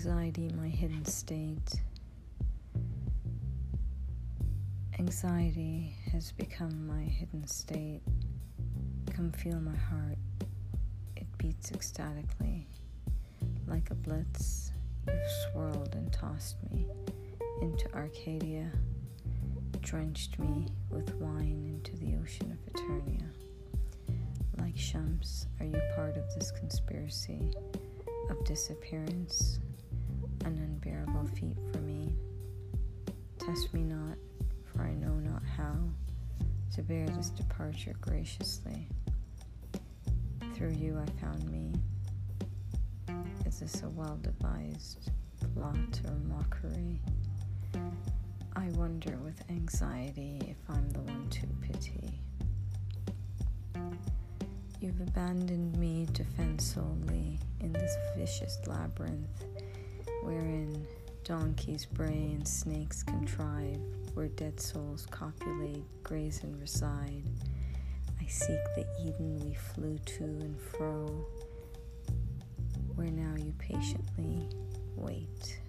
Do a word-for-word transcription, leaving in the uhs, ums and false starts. anxiety my hidden state. Anxiety has become my hidden state. Come feel my heart. It beats ecstatically. Like a blitz, you've swirled and tossed me into Arcadia, drenched me with wine into the ocean of Eternia. Like Shams, are you part of this conspiracy of disappearance? An unbearable feat for me. Test me not, for I know not how to bear this departure graciously. Through you I found me. Is this a well-devised plot or mockery? I wonder with anxiety if I'm the one to pity. You've abandoned me to fend solely in this vicious labyrinth, wherein donkeys bray and snakes contrive, where dead souls copulate, graze and reside. I seek the Eden we flew to and fro, where now you patiently wait.